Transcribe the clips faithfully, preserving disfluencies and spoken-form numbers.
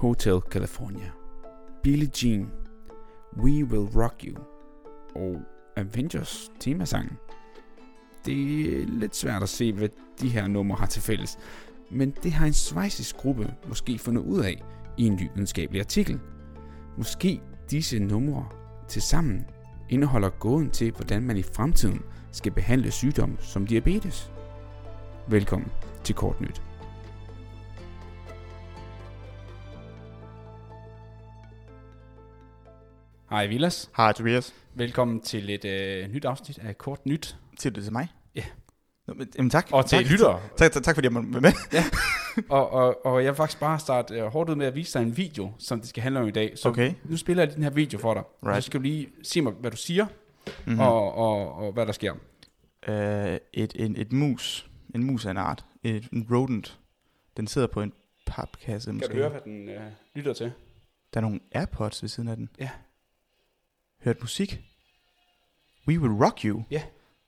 Hotel California, Billie Jean, We Will Rock You og Avengers temasangen. Det er lidt svært at se, hvad de her numre har til fælles, men det har en schweizisk gruppe måske fundet ud af i en ny videnskabelig artikel. Måske disse numre tilsammen indeholder gåden til, hvordan man i fremtiden skal behandle sygdomme som diabetes. Velkommen til Kort Nyt. Hej Villads. Hej Tobias. Velkommen til et øh, nyt afsnit af Kort Nyt. Siger du det til mig? Ja. Nå, men, jamen, tak. Og til tak, lyttere. Tak, tak, tak fordi jeg måtte være med. Ja. og, og, og jeg vil faktisk bare starte øh, hårdt ud med at vise dig en video, som det skal handle om i dag. Så okay. Nu spiller jeg den her video for dig. Right. Så skal du lige se mig, hvad du siger, mm-hmm. og, og, og hvad der sker. Uh, et, en, et mus. En mus af en art. Et, en rodent. Den sidder på en papkasse. Kan måske. Du høre, hvad den øh, lytter til? Der er nogle AirPods ved siden af den. Ja. Hørt musik. We Will Rock You. Ja. Yeah.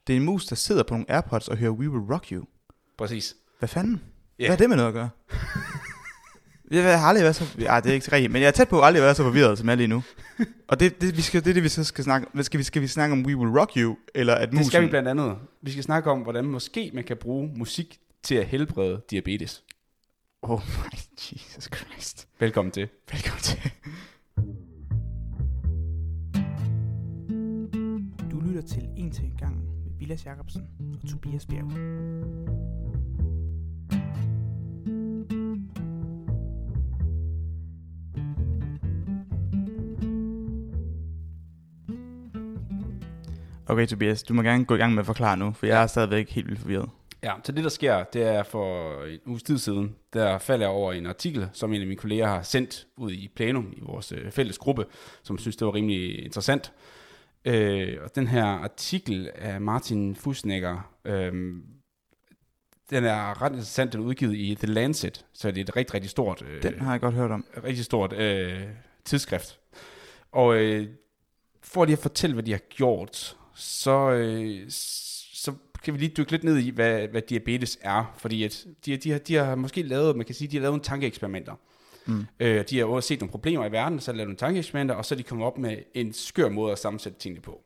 Det er en mus, der sidder på nogle AirPods og hører We Will Rock You. Præcis. Hvad fanden? Yeah. Hvad er det med noget at gøre? Jeg har aldrig været så... Ej, det er ikke rigtigt, men jeg er tæt på at aldrig være så forvirret, som jeg er lige nu. Og det, det, vi skal, det er det, vi så skal snakke... Skal vi, skal vi snakke om We Will Rock You, eller at musen... Det skal vi blandt andet. Vi skal snakke om, hvordan måske man kan bruge musik til at helbrede diabetes. Oh my Jesus Christ. Velkommen til. Velkommen til. Du lytter til En til en gang. Villads Jacobsen og Tobias Bjerg. Okay Tobias, du må gerne gå i gang med at forklare nu, for jeg er stadigvæk helt vildt forvirret. Ja, så det der sker, det er for en uges tid siden, der falder jeg over en artikel, som en af mine kolleger har sendt ud i plenum i vores fælles gruppe, som synes det var rimelig interessant. Øh, og den her artikel af Martin Fussenegger, øh, den er ret interessant, den er udgivet i The Lancet, så det er et rigtig, rigtig stort... Øh, den har jeg godt hørt om. Rigtig stort øh, tidsskrift. Og øh, for lige at fortælle, hvad de har gjort, så, øh, så kan vi lige dykke lidt ned i, hvad, hvad diabetes er, fordi at de, de, har, de har måske lavet, man kan sige, de har lavet nogle tankeeksperimenter. Mm. Øh, de har også set nogle problemer i verden, så har de lavet nogle tankeeksperimenter, og så er de kommet op med en skør måde at sammensætte tingene på.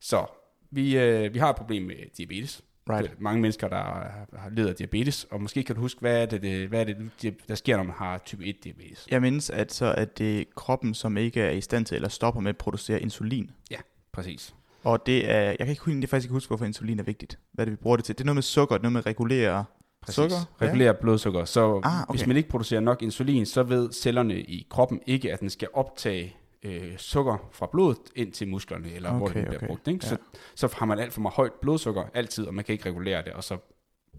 Så vi, øh, vi har et problem med diabetes. Right. Mange mennesker, der har ledet af diabetes, og måske kan du huske, hvad er det, hvad er det der sker, når man har type et diabetes? Jeg mindes, at så er det kroppen, som ikke er i stand til, eller stopper med at producere insulin. Ja, præcis. Og det er, jeg kan ikke, jeg kan faktisk ikke huske, hvorfor insulin er vigtigt. Hvad er det, vi bruger det til? Det er noget med sukker, det er noget med at regulere... Præcis. Sukker? Regulerer ja. blodsukker. Så ah, okay. Hvis man ikke producerer nok insulin, så ved cellerne i kroppen ikke, at den skal optage øh, sukker fra blodet ind til musklerne, eller okay, hvor det bliver okay. brugt. Ikke? Ja. Så, så har man alt for meget højt blodsukker altid, og man kan ikke regulere det, og så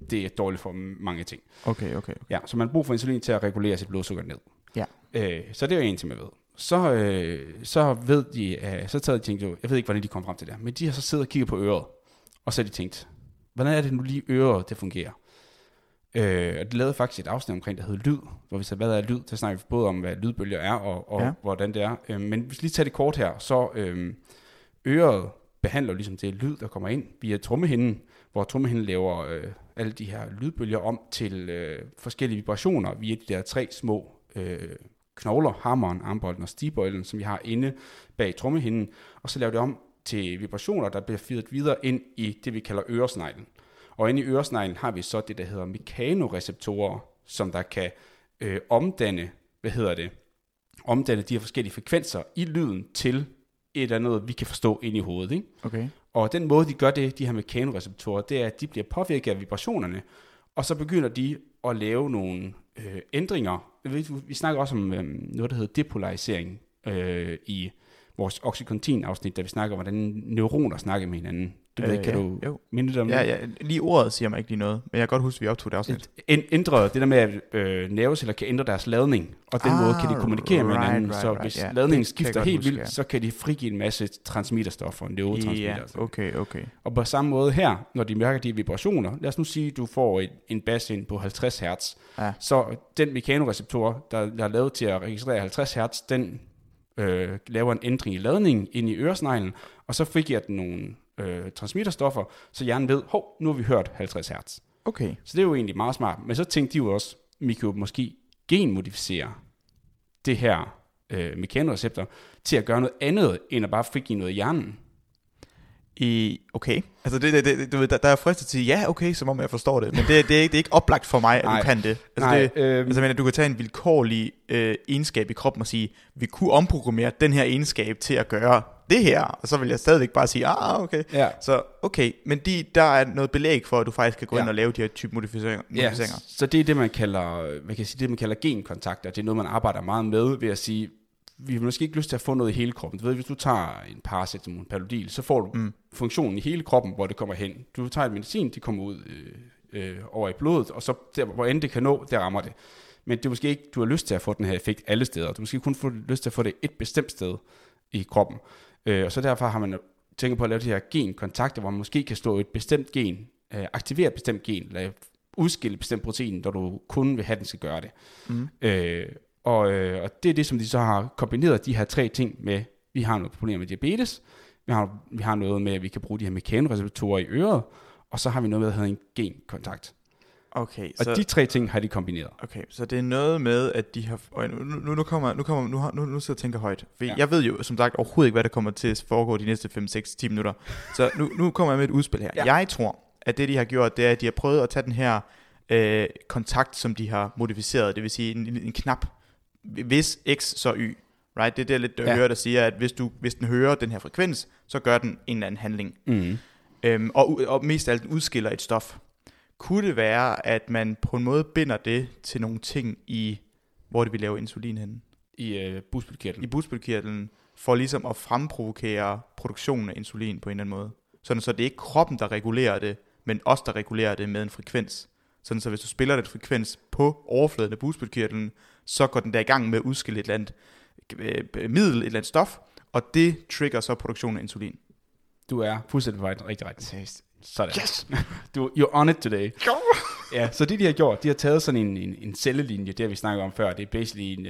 det er dårligt for mange ting. Okay, okay. okay. Ja, så man har brug for insulin til at regulere sit blodsukker ned. Ja. Øh, så det er jo en ting, man ved. Så, øh, så ved de, øh, så tager de tænkt, jeg ved ikke, hvordan de kom frem til det, men de har så siddet og kigget på øret, og så har de tænkt, hvordan er det nu lige øret, det fungerer? Øh, og det lavede faktisk et afsnit omkring, der hed lyd, hvor vi sagde, hvad er lyd? Så snakker vi både om, hvad lydbølger er, og, og ja. hvordan det er. Øh, men hvis vi lige tager det kort her, så øh, øret behandler ligesom det lyd, der kommer ind via trommehinden, hvor trommehinden laver øh, alle de her lydbølger om til øh, forskellige vibrationer via de der tre små øh, knogler, hammeren, armbolden og stigbøjlen, som vi har inde bag trommehinden, og så laver det om til vibrationer, der bliver fyret videre ind i det, vi kalder øresneglen. Og inde i øresneglen har vi så det, der hedder mekanoreceptorer, som der kan øh, omdanne, hvad hedder det, omdanne de her forskellige frekvenser i lyden til et eller andet, vi kan forstå inde i hovedet. Ikke? Okay. Og den måde, de gør det, de her mekanoreceptorer, det er, at de bliver påvirket af vibrationerne, og så begynder de at lave nogle øh, ændringer. Vi, vi snakker også om øh, noget, der hedder depolarisering øh, i vores oxycontin-afsnit, der vi snakker om, hvordan neuroner snakker med hinanden. Du øh, ved, kan ja, du jo. minde dig om det? Ja, ja, lige ordet siger mig ikke lige noget, men jeg kan godt huske, at vi optog det afsnit. Ændre, det der med, at øh, nerveceller kan ændre deres ladning, og den ah, måde kan de kommunikere right, med hinanden, right, så right, hvis yeah. ladningen skifter helt huske, vildt, ja. så kan de frigive en masse transmitterstoffer, neurotransmitter. Yeah, okay, okay. Og på samme måde her, når de mærker de vibrationer, lad os nu sige, at du får en, en bas ind på halvtreds hertz, ah. så den mekanoreceptor, der, der er lavet til at registrere halvtreds hertz, den øh, laver en ændring i ladningen ind i øresneglen, og så frigiver den nogle Øh, transmitterstoffer, så hjernen ved, hov, nu har vi hørt halvtreds hertz. Okay. Så det er jo egentlig meget smart, men så tænkte de jo også, vi kan jo måske genmodificere det her øh, mekanoreceptor til at gøre noget andet, end at bare frigive noget i hjernen. I, okay, altså det, det, det, der, der er fristet til, ja okay, som om jeg forstår det, men det, det, er, ikke, det er ikke oplagt for mig, at nej, du kan det. Altså, nej, det, øh, altså men, du kan tage en vilkårlig øh, egenskab i kroppen og sige, vi kunne omprogrammere den her egenskab til at gøre det her, og så vil jeg stadigvæk bare sige, ah okay, ja. Så okay, men de, der er noget belæg for, at du faktisk kan gå ind ja. og lave de her type modificeringer. Ja, så det er det man kalder, man kan sige, det man kalder genkontakter, det er noget man arbejder meget med ved at sige, vi har måske ikke lyst til at få noget i hele kroppen. Du ved, hvis du tager en paracetamol, en Panodil, så får du mm. funktionen i hele kroppen, hvor det kommer hen. Du tager et medicin, det kommer ud øh, øh, over i blodet, og så der, hvor end det kan nå, der rammer det. Men det er måske ikke, du har lyst til at få den her effekt alle steder. Du har måske kun få lyst til at få det et bestemt sted i kroppen. Øh, og så derfor har man tænkt på at lave de her genkontakter, hvor man måske kan stå et bestemt gen, øh, aktivere et bestemt gen, eller udskille et bestemt protein, når du kun vil have, den skal gøre det. Mm. Øh, Og, øh, og det er det, som de så har kombineret de her tre ting med. Vi har noget problem med diabetes, vi har, vi har noget med, at vi kan bruge de her mekanoreceptorer i øret, og så har vi noget med, at have en genkontakt. Okay, og så, de tre ting har de kombineret. Okay, så det er noget med, at de har... Nu, nu kommer nu kommer nu, nu, nu sidder jeg og tænker højt. Ja. Jeg ved jo, som sagt, overhovedet ikke, hvad der kommer til at foregå de næste fem seks ti minutter. Så nu, nu kommer jeg med et udspil her. Ja. Jeg tror, at det, de har gjort, det er, at de har prøvet at tage den her øh, kontakt, som de har modificeret, det vil sige en, en knap, hvis X, så Y, right? Det er det lidt dør, ja. der siger, at hvis, du, hvis den hører den her frekvens, så gør den en eller anden handling. Mm. Øhm, og, og mest af alt udskiller et stof. Kunne det være, at man på en måde binder det til nogle ting i, hvor det vi laver insulin henne? I øh, bugspytkirtlen. I bugspytkirtlen, for ligesom at fremprovokere produktionen af insulin på en eller anden måde. Sådan så det er ikke kroppen, der regulerer det, men os, der regulerer det med en frekvens. Sådan så hvis du spiller den frekvens på overfladen af bugspytkirtlen, så går den der i gang med at udskille et eller andet øh, middel, et eller andet stof, og det trigger så produktionen af insulin. Du er fuldstændig rigtig, rigtig, rigtig. Sådan. Yes! Du, you're on it today. Ja, så det de har gjort, de har taget sådan en, en, en cellelinje, det vi snakkede om før, det er basically en,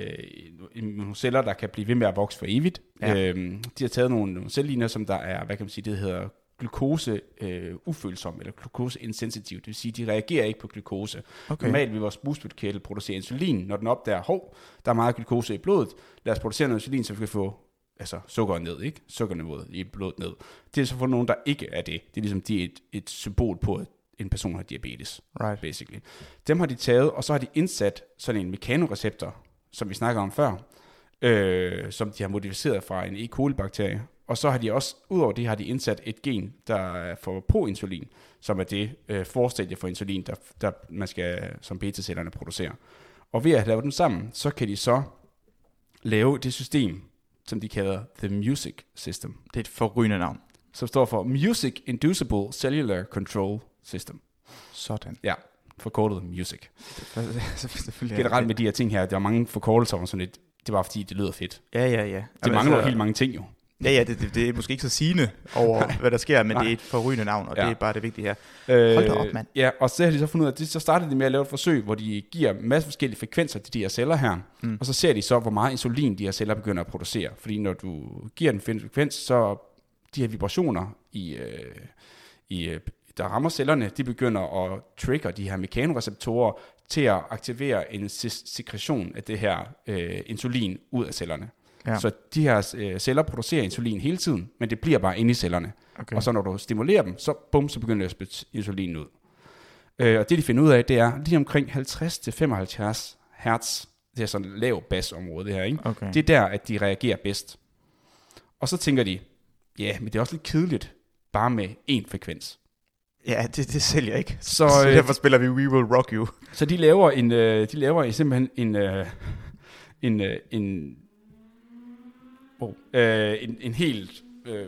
en, nogle celler, der kan blive ved med at vokse for evigt. Ja. Øhm, de har taget nogle, nogle cellelinjer, som der er, hvad kan man sige, det hedder glukose øh, ufølsom eller glukose insensitiv. Det vil sige, de reagerer ikke på glukose. Okay. Normalt vil vores bugspytkirtel producere insulin, når den opdager, hov, der er meget glukose i blodet. Lad os producere noget insulin, så vi kan få altså sukker ned, ikke? Sukkerniveauet i blodet ned. Det er så for nogen, der ikke er det. Det er ligesom de er et, et symbol på, at en person har diabetes, right. Basically. Dem har de taget, og så har de indsat sådan en mekanoreceptor, som vi snakkede om før, øh, som de har modificeret fra en E. coli-bakterie. Og så har de også, udover det, har de indsat et gen, der får proinsulin, som er det øh, forstadie for insulin, der, der man skal, som beta-cellerne producerer. Og ved at lave dem sammen, så kan de så lave det system, som de kalder The MUSIC System. Det er et forrygende navn. Som står for Music Inducible Cellular Control System. Sådan. Ja, forkortet MUSIC. Generelt med de her ting her, der er mange forkortelser om sådan lidt. Det var fordi, det lyder fedt. Ja, ja, ja. Det mangler jo helt mange ting jo. Ja, ja, det, det, det er måske ikke så sigende over, nej, hvad der sker, men nej, det er et forrygende navn, og ja, det er bare det vigtige her. Øh, Hold da op, mand. Ja, og så har de så fundet ud af, det, så startede de med at lave et forsøg, hvor de giver masser forskellige frekvenser til de her celler her, mm. og så ser de så, hvor meget insulin de her celler begynder at producere. Fordi når du giver den frekvens, så de her vibrationer, i, øh, i, der rammer cellerne, de begynder at trigger de her mekanoreceptorer til at aktivere en sekretion af det her øh, insulin ud af cellerne. Ja. Så de her øh, celler producerer insulin hele tiden, men det bliver bare inde i cellerne. Okay. Og så når du stimulerer dem, så bum, så begynder de at spytte insulin ud. Øh, og det de finder ud af, det er lige omkring halvtreds til femoghalvfjerds hertz, det er sådan lav basområde det her, ikke? Okay. Det er der, at de reagerer bedst. Og så tænker de, ja, yeah, men det er også lidt kedeligt, bare med én frekvens. Ja, det, det sælger ikke. Så, øh, så derfor spiller vi We Will Rock You. Så de laver en, øh, de laver simpelthen en, øh, en, øh, en Øh, en, en helt øh,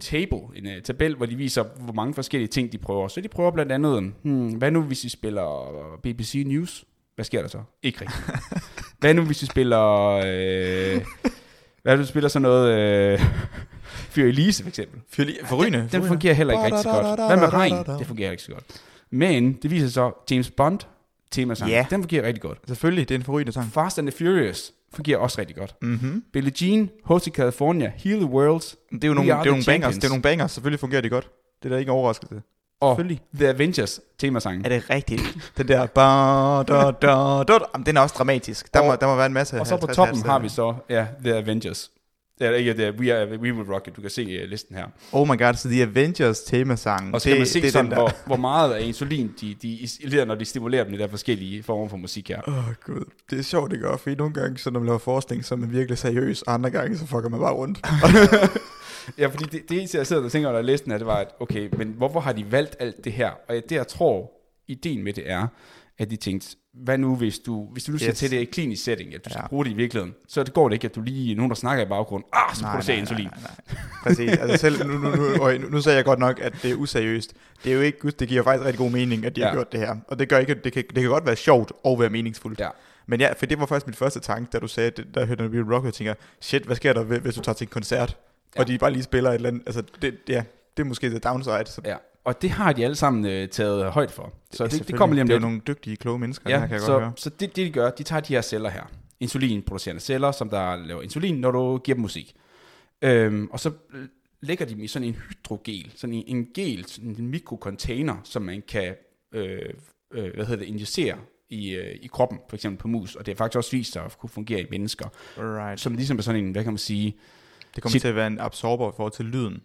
table, en øh, tabel, hvor de viser, hvor mange forskellige ting de prøver. Så de prøver blandt andet, hmm, hvad nu hvis vi spiller B B C News? Hvad sker der så? Ikke rigtigt. Hvad nu hvis vi spiller, øh, hvad hvis vi spiller sådan noget, øh, Für Elise for eksempel. Forrygende. Den, den fungerer heller ikke rigtig godt. Hvad med regn? Det fungerer ikke så godt. Men det viser så James Bond temasang. Yeah. Den fungerer rigtig godt. Selvfølgelig, det er en forrygende sang. Fast and the Furious fungerer også rigtig godt. Mm-hmm. Billie Jean, Hotel California, Heal the World. Det er jo nogle, det er nogle bangers. Det er nogle bangers. Selvfølgelig fungerer det godt. Det er der ikke overraskelse. og The Avengers temasangen. Er det rigtigt? Den der ba, da, da, da. Jamen, den er også dramatisk. Der, og, må, der må være en masse. Og så på toppen halvsteder. Har vi så ja, The Avengers. Ja, ikke det. We are, We Will Rock You. Du kan se listen her. Oh my god, så The Avengers temasangen. Og så kan det, man se sådan, hvor, hvor meget af insulin de, de isolerer, når de stimulerer dem i der forskellige former for musik her. Åh oh, gud, det er sjovt det gør, fordi nogle gange, så når man laver forskning, så er man virkelig seriøs, og andre gange, så fucker man bare rundt. Ja, fordi det, det eneste, jeg sidder og tænker, når jeg læste den her, det var, at okay, men hvorfor har de valgt alt det her? Og det, jeg tror, ideen med det er, at de tænkte, hvad nu, hvis du, hvis du nu yes. skal til det i klinisk setting, at du ja. skal bruge det i virkeligheden, så det går det ikke, at du lige nogen, der snakker i baggrunden, ah, så producerer insulin. Nej, nej, nej. Præcis, altså selv, nu, nu, nu, nu, nu sagde jeg godt nok, at det er useriøst. Det er jo ikke, det giver faktisk rigtig god mening, at de ja. har gjort det her. Og det gør ikke, det kan, det kan godt være sjovt og være meningsfuldt. Ja. Men ja, for det var faktisk mit første tanke, da du sagde, det, der hørte en rock, og tænker, shit, hvad sker der, hvis du tager til en koncert? Ja. Og de bare lige spiller et eller andet, altså det, ja, det er måske the downside. Så. Ja, og det har de alle sammen øh, taget højt for. Så det, det, det kommer lige om det er lidt. Nogle dygtige, kloge mennesker, ja, her, kan jeg så, godt høre. Så det, det de gør, de tager de her celler her, insulinproducerende celler, som der laver insulin, når du giver dem musik. Øhm, og så lægger de dem i sådan en hydrogel, sådan en, en gel, sådan en mikrocontainer, som man kan øh, øh, hvad hedder det, injicere i, øh, i kroppen, for eksempel på mus, og det er faktisk også vist sig at kunne fungere i mennesker. Alright. Som ligesom er sådan en, hvad kan man sige... Det kommer til at være en absorber i forhold til lyden.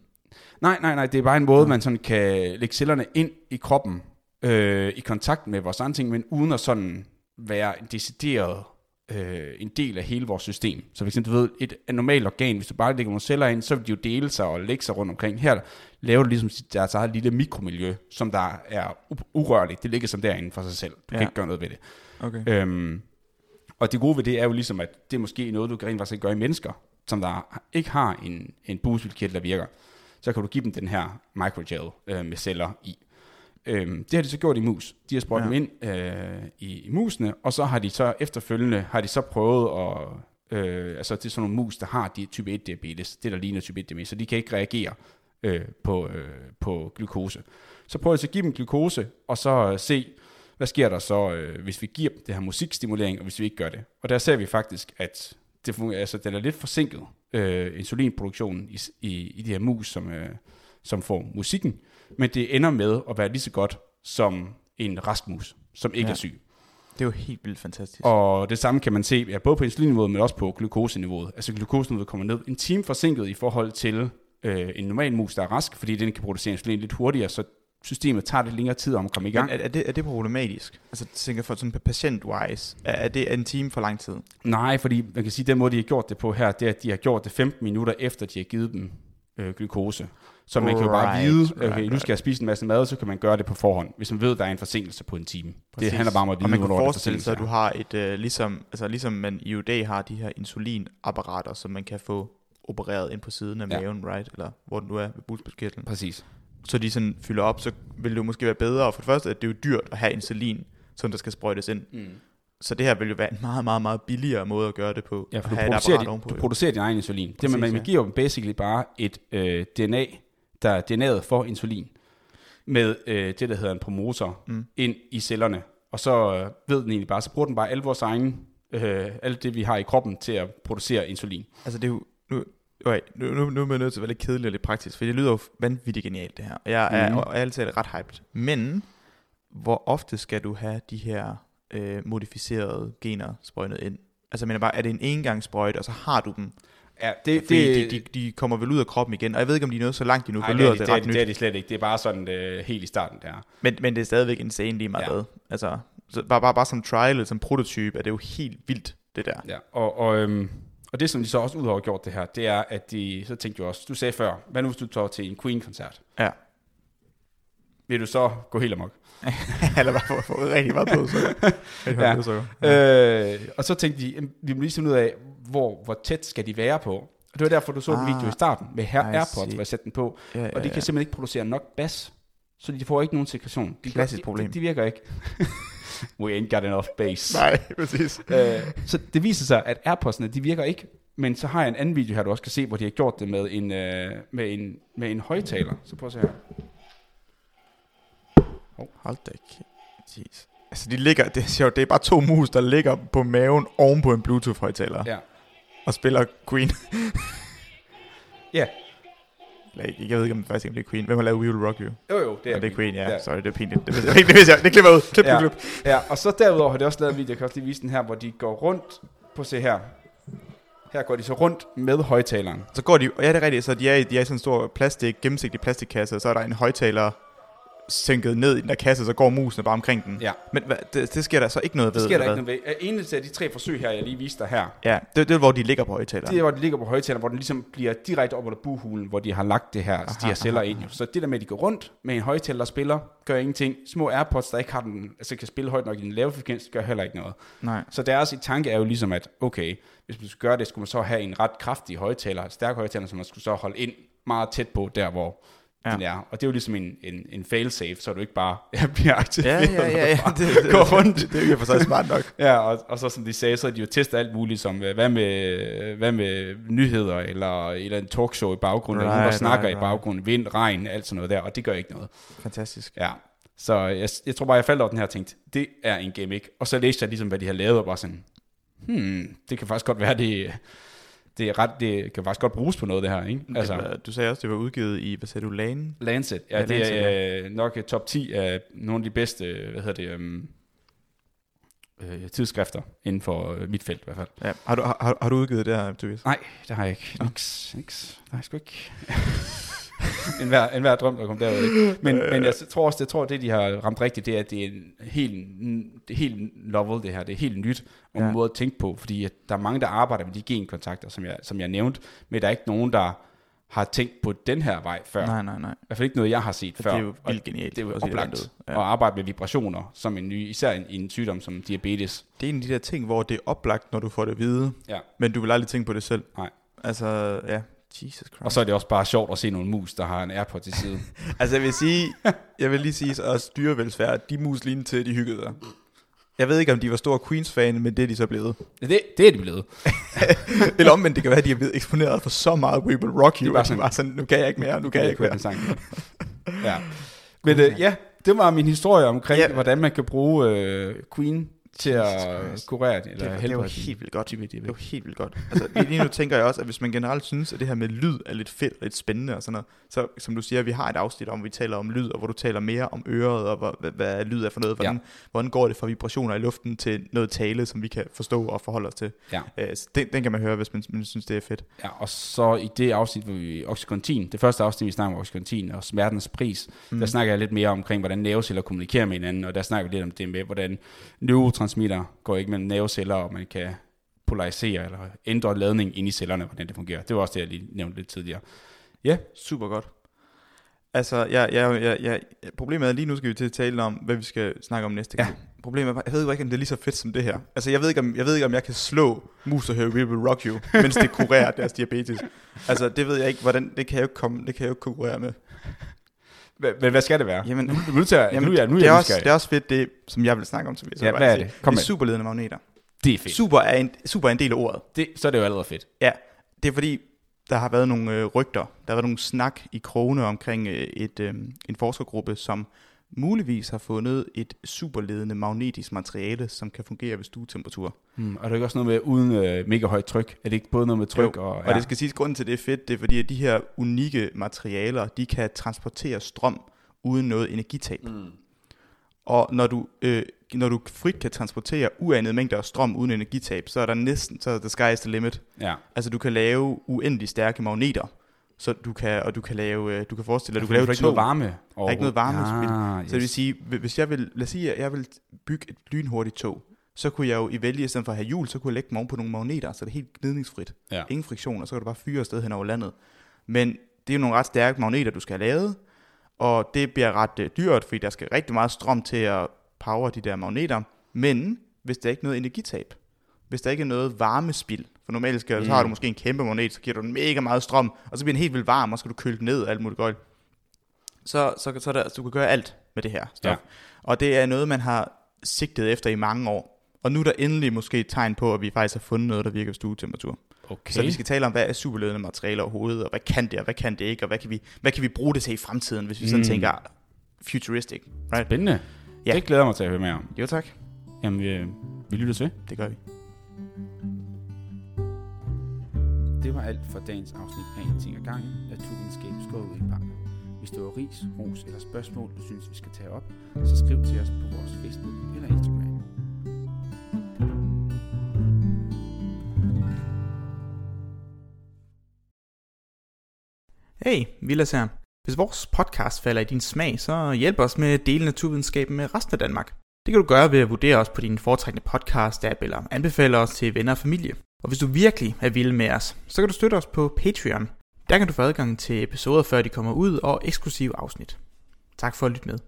Nej, nej, nej. Det er bare en måde, man sådan kan lægge cellerne ind i kroppen, øh, i kontakt med vores andre ting, men uden at sådan være en decideret øh, en del af hele vores system. Så for eksempel, du ved, et normalt organ, hvis du bare lægger nogle celler ind, så vil de jo dele sig og lægge sig rundt omkring. Her laver du ligesom deres eget lille mikromiljø, som der er urørligt. Det ligger som derinde for sig selv. Du ja. kan ikke gøre noget ved det. Okay. Øhm, og det gode ved det er jo ligesom, at det er måske noget, du kan rent faktisk gøre i mennesker, som der ikke har en, en bugspytkirtel, der virker, så kan du give dem den her microgel øh, med celler i. Øhm, det har de så gjort i mus. De har sprøjtet ja. dem ind øh, i, i musene, og så har de så efterfølgende har de så prøvet at, øh, altså det er sådan nogle mus, der har de type et diabetes, det der ligner type et diabetes, så de kan ikke reagere øh, på, øh, på glukose. Så prøver de så at give dem glukose, og så øh, se, hvad sker der så, øh, hvis vi giver dem det her musikstimulering, og hvis vi ikke gør det. Og der ser vi faktisk, at det fungerer, altså den er lidt forsinket, øh, insulinproduktionen i, i, i de her mus, som, øh, som får musikken, men det ender med at være lige så godt som en rask mus, som ikke ja. er syg. Det er jo helt vildt fantastisk. Og det samme kan man se, ja, både på insulinniveauet, men også på glukoseniveauet. Altså glukoseniveauet kommer ned en time forsinket i forhold til øh, en normal mus, der er rask, fordi den kan producere insulin lidt hurtigere, så systemet tager lidt længere tid om at komme i gang. Men er det, er det problematisk? Altså tænker for sådan patient-wise, er det en time for lang tid? Nej, fordi man kan sige, at den måde, de har gjort det på her, det er, at de har gjort det femten minutter efter, de har givet dem øh, glukose. Så man right, kan jo bare vide, okay, right, nu skal jeg spise en masse mad, så kan man gøre det på forhånd, hvis man ved, at der er en forsinkelse på en time. Præcis. Det handler bare om at vide, hvornår der er. Og man kan forestille sig, at du har et, øh, ligesom, altså, ligesom man i U D har de her insulinapparater, som man kan få opereret ind på siden af ja. maven, right? Eller hvor den nu er ved bugspytkirtlen. Præcis. Så de sådan fylder op, så vil det jo måske være bedre. For det første, at det er jo dyrt at have insulin, som der skal sprøjtes ind. Mm. Så det her vil jo være en meget, meget, meget billigere måde at gøre det på. Ja, for du producerer, din, du producerer din egen insulin. Præcis, det man, man giver jo basically bare et øh, D N A, der er D N A'et for insulin, med øh, det, der hedder en promotor, mm. ind i cellerne. Og så øh, ved den egentlig bare, så bruger den bare alle vores egne, øh, alt det, vi har i kroppen, til at producere insulin. Altså det er jo... Nu Okay, nu, nu, nu er jeg nødt til at være lidt kedelig og lidt praktisk, for det lyder jo vanvittigt genialt det her, og jeg er mm. og, og altid er ret hyped. Men hvor ofte skal du have de her øh, modificerede gener sprøjtet ind? Altså jeg mener bare, er det en engangssprøjt, og så har du dem? Ja, det, Fordi det, de, de, de kommer vel ud af kroppen igen, og jeg ved ikke, om de er nået så langt endnu. Ej, det, er de, det, er de, det er de slet ikke, det er bare sådan øh, helt i starten der. Men, men det er stadigvæk insane lige meget. Ja. Altså så bare, bare, bare som trial, som prototype, er det jo helt vildt det der. Ja, og... og øhm Og det, som de så også udover gjort det her, det er, at de, så tænkte jeg også, du sagde før, hvad nu hvis du tager til en Queen-koncert? Ja. Vil du så gå helt amok? Eller bare få rigtig meget blod, så. Ja. Blod, ja. Øh, og så tænkte de, vi må lige finde ud af, hvor, hvor tæt skal de være på. Og det var derfor, du så ah, den video i starten, med her AirPods, hvor jeg satte den på. Ja, ja, og de kan ja. simpelthen ikke producere nok bas, så de får ikke nogen sekretion. De, Klassisk de, problem. De, de virker ikke. We ain't got enough bass. Nej, præcis. øh, så det viser sig, at AirPods'ene, de virker ikke. Men så har jeg en anden video her, du også kan se, hvor de har gjort det med en, øh, med en, med en højtaler. Så prøv at se her. Oh, hold da ikke. Altså, de ligger, det er sjovt, det er bare to mus, der ligger på maven oven på en Bluetooth-højtaler. Ja. Og spiller Queen. Ja. Eller ikke, jeg ved ikke, om det faktisk ikke er Queen. Hvem har lavet We Will Rock You? Jo, jo, det er, det er Queen, ja. ja. Sorry, det er pinligt. Det, det, det, det, det, det klipper ud. Klip, ja. klip, klip. Ja, og så derudover har de også lavet en video, jeg kan også lige vise den her, hvor de går rundt på, se her. Her går de så rundt med højtaleren. Så går de, og ja, det er rigtigt, så de er, de er i sådan en stor plastik, gennemsigtig plastikkasse, og så er der en højtaler sænket ned i den der kasse, så går musene bare omkring den. Ja. Men hva, det, det sker der så ikke noget ved? Det sker der ikke noget ved. Eneste af de tre forsøg her, jeg lige viste dig her. Ja, det, det er, hvor de ligger på højtaleren. Det er, hvor de ligger på højtaleren, hvor den ligesom bliver direkte op under bughulen, hvor de har lagt det her, aha, de her celler ind. Så det der med, at de går rundt med en højtaler, der spiller, gør ingenting. Små AirPods, der ikke har den, altså kan spille højt nok i den lave frekvens, gør heller ikke noget. Nej. Så deres tanke er jo ligesom, at okay, hvis man skulle gøre det, skulle man så have en ret kraftig højtaler, stærk højtaler, som man skulle så holde ind meget tæt på der, hvor ja. Den er. Og det er jo ligesom en, en, en fail-safe, så du ikke bare bliver aktiveret. Ja, ja, ja. ja. Det, det, går rundt. Det, det er jo for sig smart nok. Ja, og, og så som de sagde, så er de jo testet alt muligt, som hvad med, hvad med nyheder, eller, eller en talkshow i baggrunden, right, eller nogen, der snakker right, right. i baggrunden, vind, regn, alt sådan noget der, og det gør ikke noget. Fantastisk. Ja, så jeg, jeg tror bare, jeg faldt over den her og tænkte, det er en gimmick. Og så læste jeg ligesom, hvad de har lavet, og bare sådan, hmm, det kan faktisk godt være, det... Det, er ret, det kan faktisk godt bruges på noget, det her, ikke? Altså, du sagde også, det var udgivet i, hvad sagde du, Lan? Lancet, ja, ja det Lancet, er ja. nok top ti af nogle af de bedste, hvad hedder det, um, øh, tidsskrifter inden for øh, mit felt i hvert fald. Ja. Har, du, har, har du udgivet det her, Tobias? Nej, det har jeg ikke. Niks, niks. Nej, sgu ikke. en, hver, en hver drøm, der kom derud. Men, men jeg tror også, jeg tror, det de har ramt rigtigt, det er, at det er en helt, det er helt novel, det her. Det er helt nyt om ja. en måde at tænke på, fordi der er mange, der arbejder med de genkontakter, som jeg, som jeg nævnte, men der er ikke nogen, der har tænkt på den her vej før. Nej, nej, nej. I hvert fald ikke noget, jeg har set for før. Det er jo vildt genialt. Det er jo oplagt ja. at arbejde med vibrationer, som en ny, især en, en sygdom som diabetes. Det er en af de der ting, hvor det er oplagt, når du får det at vide, ja. men du vil aldrig tænke på det selv. Nej. Altså, ja. Jesus Christ. Og så er det også bare sjovt at se nogle mus, der har en AirPod til siden. Altså jeg vil sige, jeg vil lige sige, at dyrevelfærd, de mus lignede til, de hyggede sig. Jeg ved ikke, om de var store Queens-fan, men det er de så blevet. Det, det er de blevet. Eller omvendt, det kan være, at de er blevet eksponeret for så meget We Will Rock You, at de var sådan, nu kan jeg ikke mere, nu kan jeg ikke mere. Ja. Men øh, ja, det var min historie omkring, ja. hvordan man kan bruge øh, Queen til at kurere det, eller det var helt vildt godt. Det var helt vildt godt. Altså lige nu tænker jeg også, at hvis man generelt synes, at det her med lyd er lidt fedt, lidt spændende og sådan noget, så som du siger, vi har et afsnit om, vi taler om lyd, og hvor du taler mere om øret, og hvad, hvad lyd er for noget, hvordan, ja. hvordan går det fra vibrationer i luften til noget tale, som vi kan forstå og forholde os til. Ja. Æ, den, den kan man høre, hvis man, man synes, det er fedt. Ja, og så i det afsnit, hvor vi Oxycontin, det første afsnit, vi snakker om Oxycontin og smertens pris, mm. der snakker jeg lidt mere omkring, hvordan nerveceller kommunikerer med hinanden, og der snakker vi lidt om det med, hvordan neurotrans- transmitter går ikke mellem nerveceller, og man kan polarisere eller ændre ladning ind i cellerne, hvordan det fungerer. Det var også det, jeg lige nævnte lidt tidligere. Ja, super godt. Altså, jeg, jeg, jeg, jeg, problemet er, lige nu skal vi til at tale om, hvad vi skal snakke om næste gang. Ja. Problemet er, jeg ved jo ikke, om det er lige så fedt som det her. Altså, jeg ved ikke, om jeg, ved ikke, om jeg kan slå mus og høre We Will Rock You, mens det kurerer deres diabetes. Altså, det ved jeg ikke, hvordan, det kan jeg jo ikke komme, det kan jeg jo ikke kurere med. Men hvad skal det være? Jamen, nu tager, jamen, nu, ja, nu det, er jeg også, det er også fedt, det som jeg vil snakke om til videre. Ja, hvad er det? Kom det er superledende magneter. Det er fedt. Super er en, super er en del af ordet. Det, så er det jo allerede fedt. Ja, det er fordi, der har været nogle øh, rygter, der har været nogle snak i krogene omkring øh, et, øh, en forskergruppe, som muligvis har fundet et superledende magnetisk materiale, som kan fungere ved stuetemperatur. Hmm, og det er ikke også noget med uden øh, mega højt tryk? Er det ikke både noget med tryk? Jo, og, ja. og det skal siges, grunden til det er fedt, det er fordi, at de her unikke materialer, de kan transportere strøm uden noget energitab. Hmm. Og når du, øh, når du frit kan transportere uanede mængder af strøm uden energitab, så er der næsten, så er der sky's the limit. Ja. Altså du kan lave uendelig stærke magneter. Så du kan, og du kan lave, du kan forestille dig, du kan lave ikke noget varme. Der er ikke noget varme. Ah, yes. Så det vil sige, hvis jeg vil, lad os sige, at jeg vil bygge et lynhurtigt tog, så kunne jeg jo i vælge, i stedet for at have hjul, så kunne jeg lægge dem oven på nogle magneter, så det er helt gnidningsfrit. Ja. Ingen friktion, og så kan du bare fyre afsted hen over landet. Men det er jo nogle ret stærke magneter, du skal have lavet, og det bliver ret dyrt, fordi der skal rigtig meget strøm til at power de der magneter, men hvis der ikke er noget energitab, hvis der ikke er noget varmespild, for normalt skal, mm. så har du måske en kæmpe magnet, så giver du den mega meget strøm, og så bliver den helt vildt varm, og så skal du køle den ned og alt muligt godt. Så, så, så der, altså, du kan gøre alt med det her stof. Ja. Og det er noget, man har sigtet efter i mange år. Og nu er der endelig måske et tegn på, at vi faktisk har fundet noget, der virker ved stuetemperatur. Okay. Så vi skal tale om, hvad er superledende materialer overhovedet, og hvad kan det, og hvad kan det ikke, og hvad kan vi, hvad kan vi bruge det til i fremtiden, hvis vi mm. sådan tænker futuristic. Right? Spændende. Ja. Det glæder mig til at høre mere om. Jo tak. Jamen, vi, vi lytter til. Det gør vi. Det var alt for dagens afsnit af En ting ad gangen, naturvidenskab skåret ud i banken. Hvis du har ris, ros eller spørgsmål, du synes, vi skal tage op, så skriv til os på vores Facebook eller Instagram. Hey, Villads her. Hvis vores podcast falder i din smag, så hjælp os med at dele naturvidenskaben med resten af Danmark. Det kan du gøre ved at vurdere os på din foretrækkende podcast-app eller anbefale os til venner og familie. Og hvis du virkelig er vild med os, så kan du støtte os på Patreon. Der kan du få adgang til episoder, før de kommer ud, og eksklusive afsnit. Tak for at lytte med.